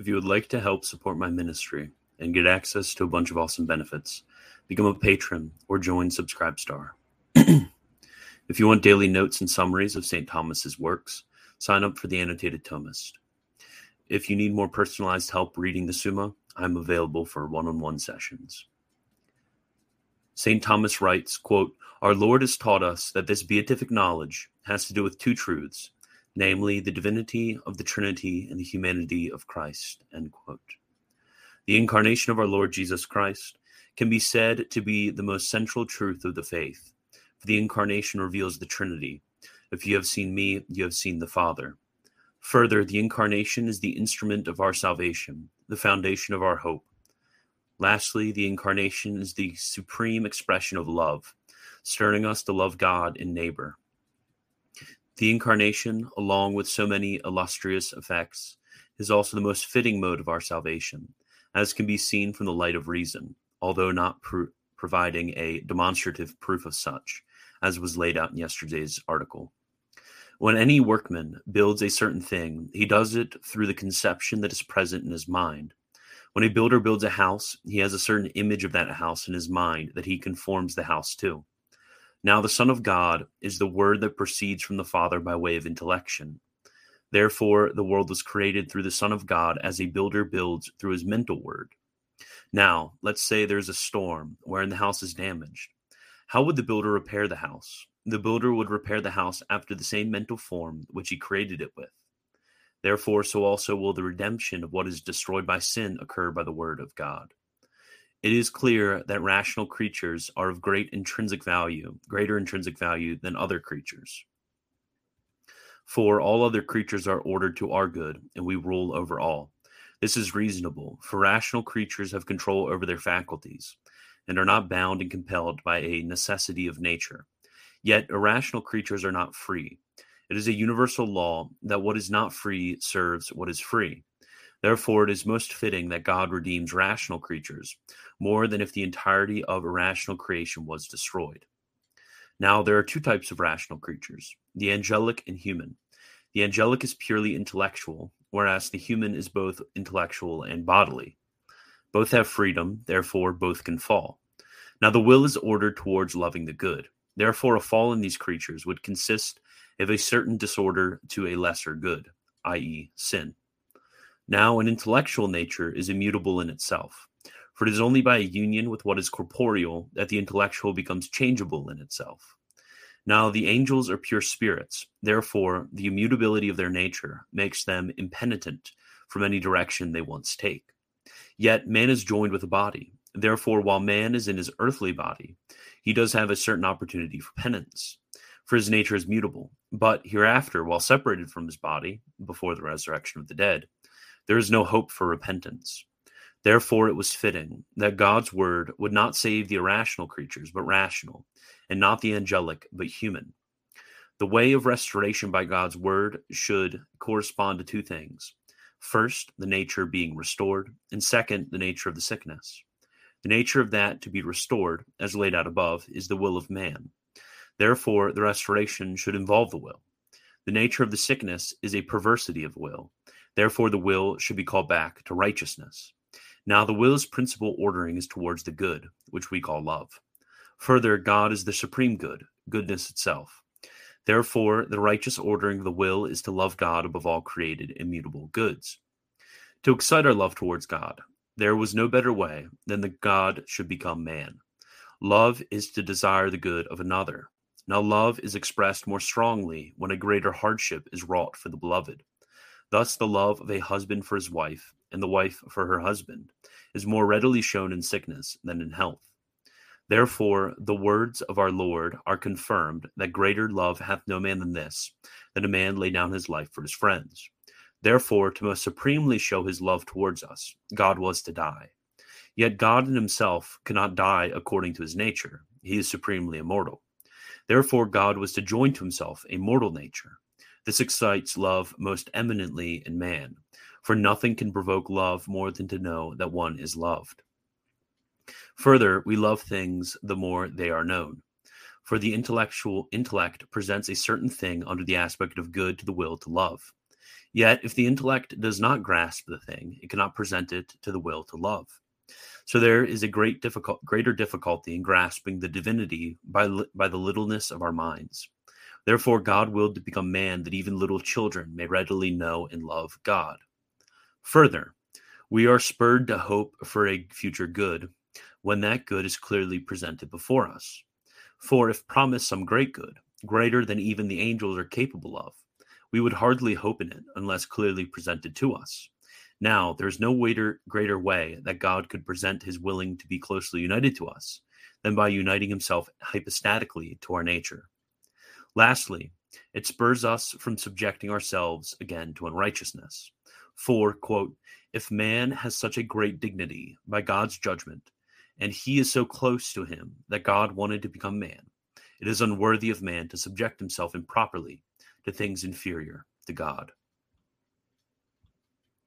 If you would like to help support my ministry and get access to a bunch of awesome benefits, become a patron or join Subscribestar. If you want daily notes and summaries of St. Thomas's works, sign up for the Annotated Thomist. If you need more personalized help reading the Summa, I'm available for one-on-one sessions. St. Thomas writes, quote, "Our Lord has taught us that this beatific knowledge has to do with two truths, namely the divinity of the Trinity and the humanity of Christ," end quote. The incarnation of our Lord Jesus Christ can be said to be the most central truth of the faith, for the incarnation reveals the Trinity. "If you have seen me, you have seen the Father." Further, the incarnation is the instrument of our salvation, the foundation of our hope. Lastly, the incarnation is the supreme expression of love, stirring us to love God and neighbor. The incarnation, along with so many illustrious effects, is also the most fitting mode of our salvation, as can be seen from the light of reason, although not providing a demonstrative proof of such, as was laid out in yesterday's article. When any workman builds a certain thing, he does it through the conception that is present in his mind. When a builder builds a house, he has a certain image of that house in his mind that he conforms the house to. Now the Son of God is the Word that proceeds from the Father by way of intellection. Therefore, the world was created through the Son of God as a builder builds through his mental word. Now, let's say there's a storm wherein the house is damaged. How would the builder repair the house? The builder would repair the house after the same mental form which he created it with. Therefore, so also will the redemption of what is destroyed by sin occur by the word of God. It is clear that rational creatures are of greater intrinsic value than other creatures. For all other creatures are ordered to our good, and we rule over all. This is reasonable, for rational creatures have control over their faculties, and are not bound and compelled by a necessity of nature. Yet irrational creatures are not free. It is a universal law that what is not free serves what is free. Therefore, it is most fitting that God redeems rational creatures, more than if the entirety of irrational creation was destroyed. Now, there are two types of rational creatures, the angelic and human. The angelic is purely intellectual, whereas the human is both intellectual and bodily. Both have freedom, therefore both can fall. Now the will is ordered towards loving the good. Therefore a fall in these creatures would consist of a certain disorder to a lesser good, i.e. sin. Now an intellectual nature is immutable in itself, for it is only by a union with what is corporeal that the intellectual becomes changeable in itself. Now the angels are pure spirits, therefore the immutability of their nature makes them impenitent from any direction they once take. Yet man is joined with a body. Therefore, while man is in his earthly body, he does have a certain opportunity for penance, for his nature is mutable. But hereafter, while separated from his body, before the resurrection of the dead, there is no hope for repentance. Therefore, it was fitting that God's word would not save the irrational creatures, but rational, and not the angelic, but human. The way of restoration by God's word should correspond to two things. First, the nature being restored, and second, the nature of the sickness. The nature of that to be restored, as laid out above, is the will of man. Therefore, the restoration should involve the will. The nature of the sickness is a perversity of will. Therefore, the will should be called back to righteousness. Now, the will's principal ordering is towards the good, which we call love. Further, God is the supreme good, goodness itself. Therefore, the righteous ordering of the will is to love God above all created immutable goods. To excite our love towards God, there was no better way than that God should become man. Love is to desire the good of another. Now love is expressed more strongly when a greater hardship is wrought for the beloved. Thus the love of a husband for his wife and the wife for her husband is more readily shown in sickness than in health. Therefore, the words of our Lord are confirmed that greater love hath no man than this, that a man lay down his life for his friends. Therefore, to most supremely show his love towards us, God was to die. Yet God in himself cannot die according to his nature. He is supremely immortal. Therefore, God was to join to himself a mortal nature. This excites love most eminently in man, for nothing can provoke love more than to know that one is loved. Further, we love things the more they are known. For the intellect presents a certain thing under the aspect of good to the will to love. Yet, if the intellect does not grasp the thing, it cannot present it to the will to love. So there is a greater difficulty in grasping the divinity by the littleness of our minds. Therefore, God willed to become man that even little children may readily know and love God. Further, we are spurred to hope for a future good when that good is clearly presented before us. For if promised some great good, greater than even the angels are capable of, we would hardly hope in it unless clearly presented to us. Now, there is no greater way that God could present his willing to be closely united to us than by uniting himself hypostatically to our nature. Lastly, it spurs us from subjecting ourselves again to unrighteousness. For, quote, if man has such a great dignity by God's judgment, and he is so close to him that God wanted to become man, it is unworthy of man to subject himself improperly to things inferior to God.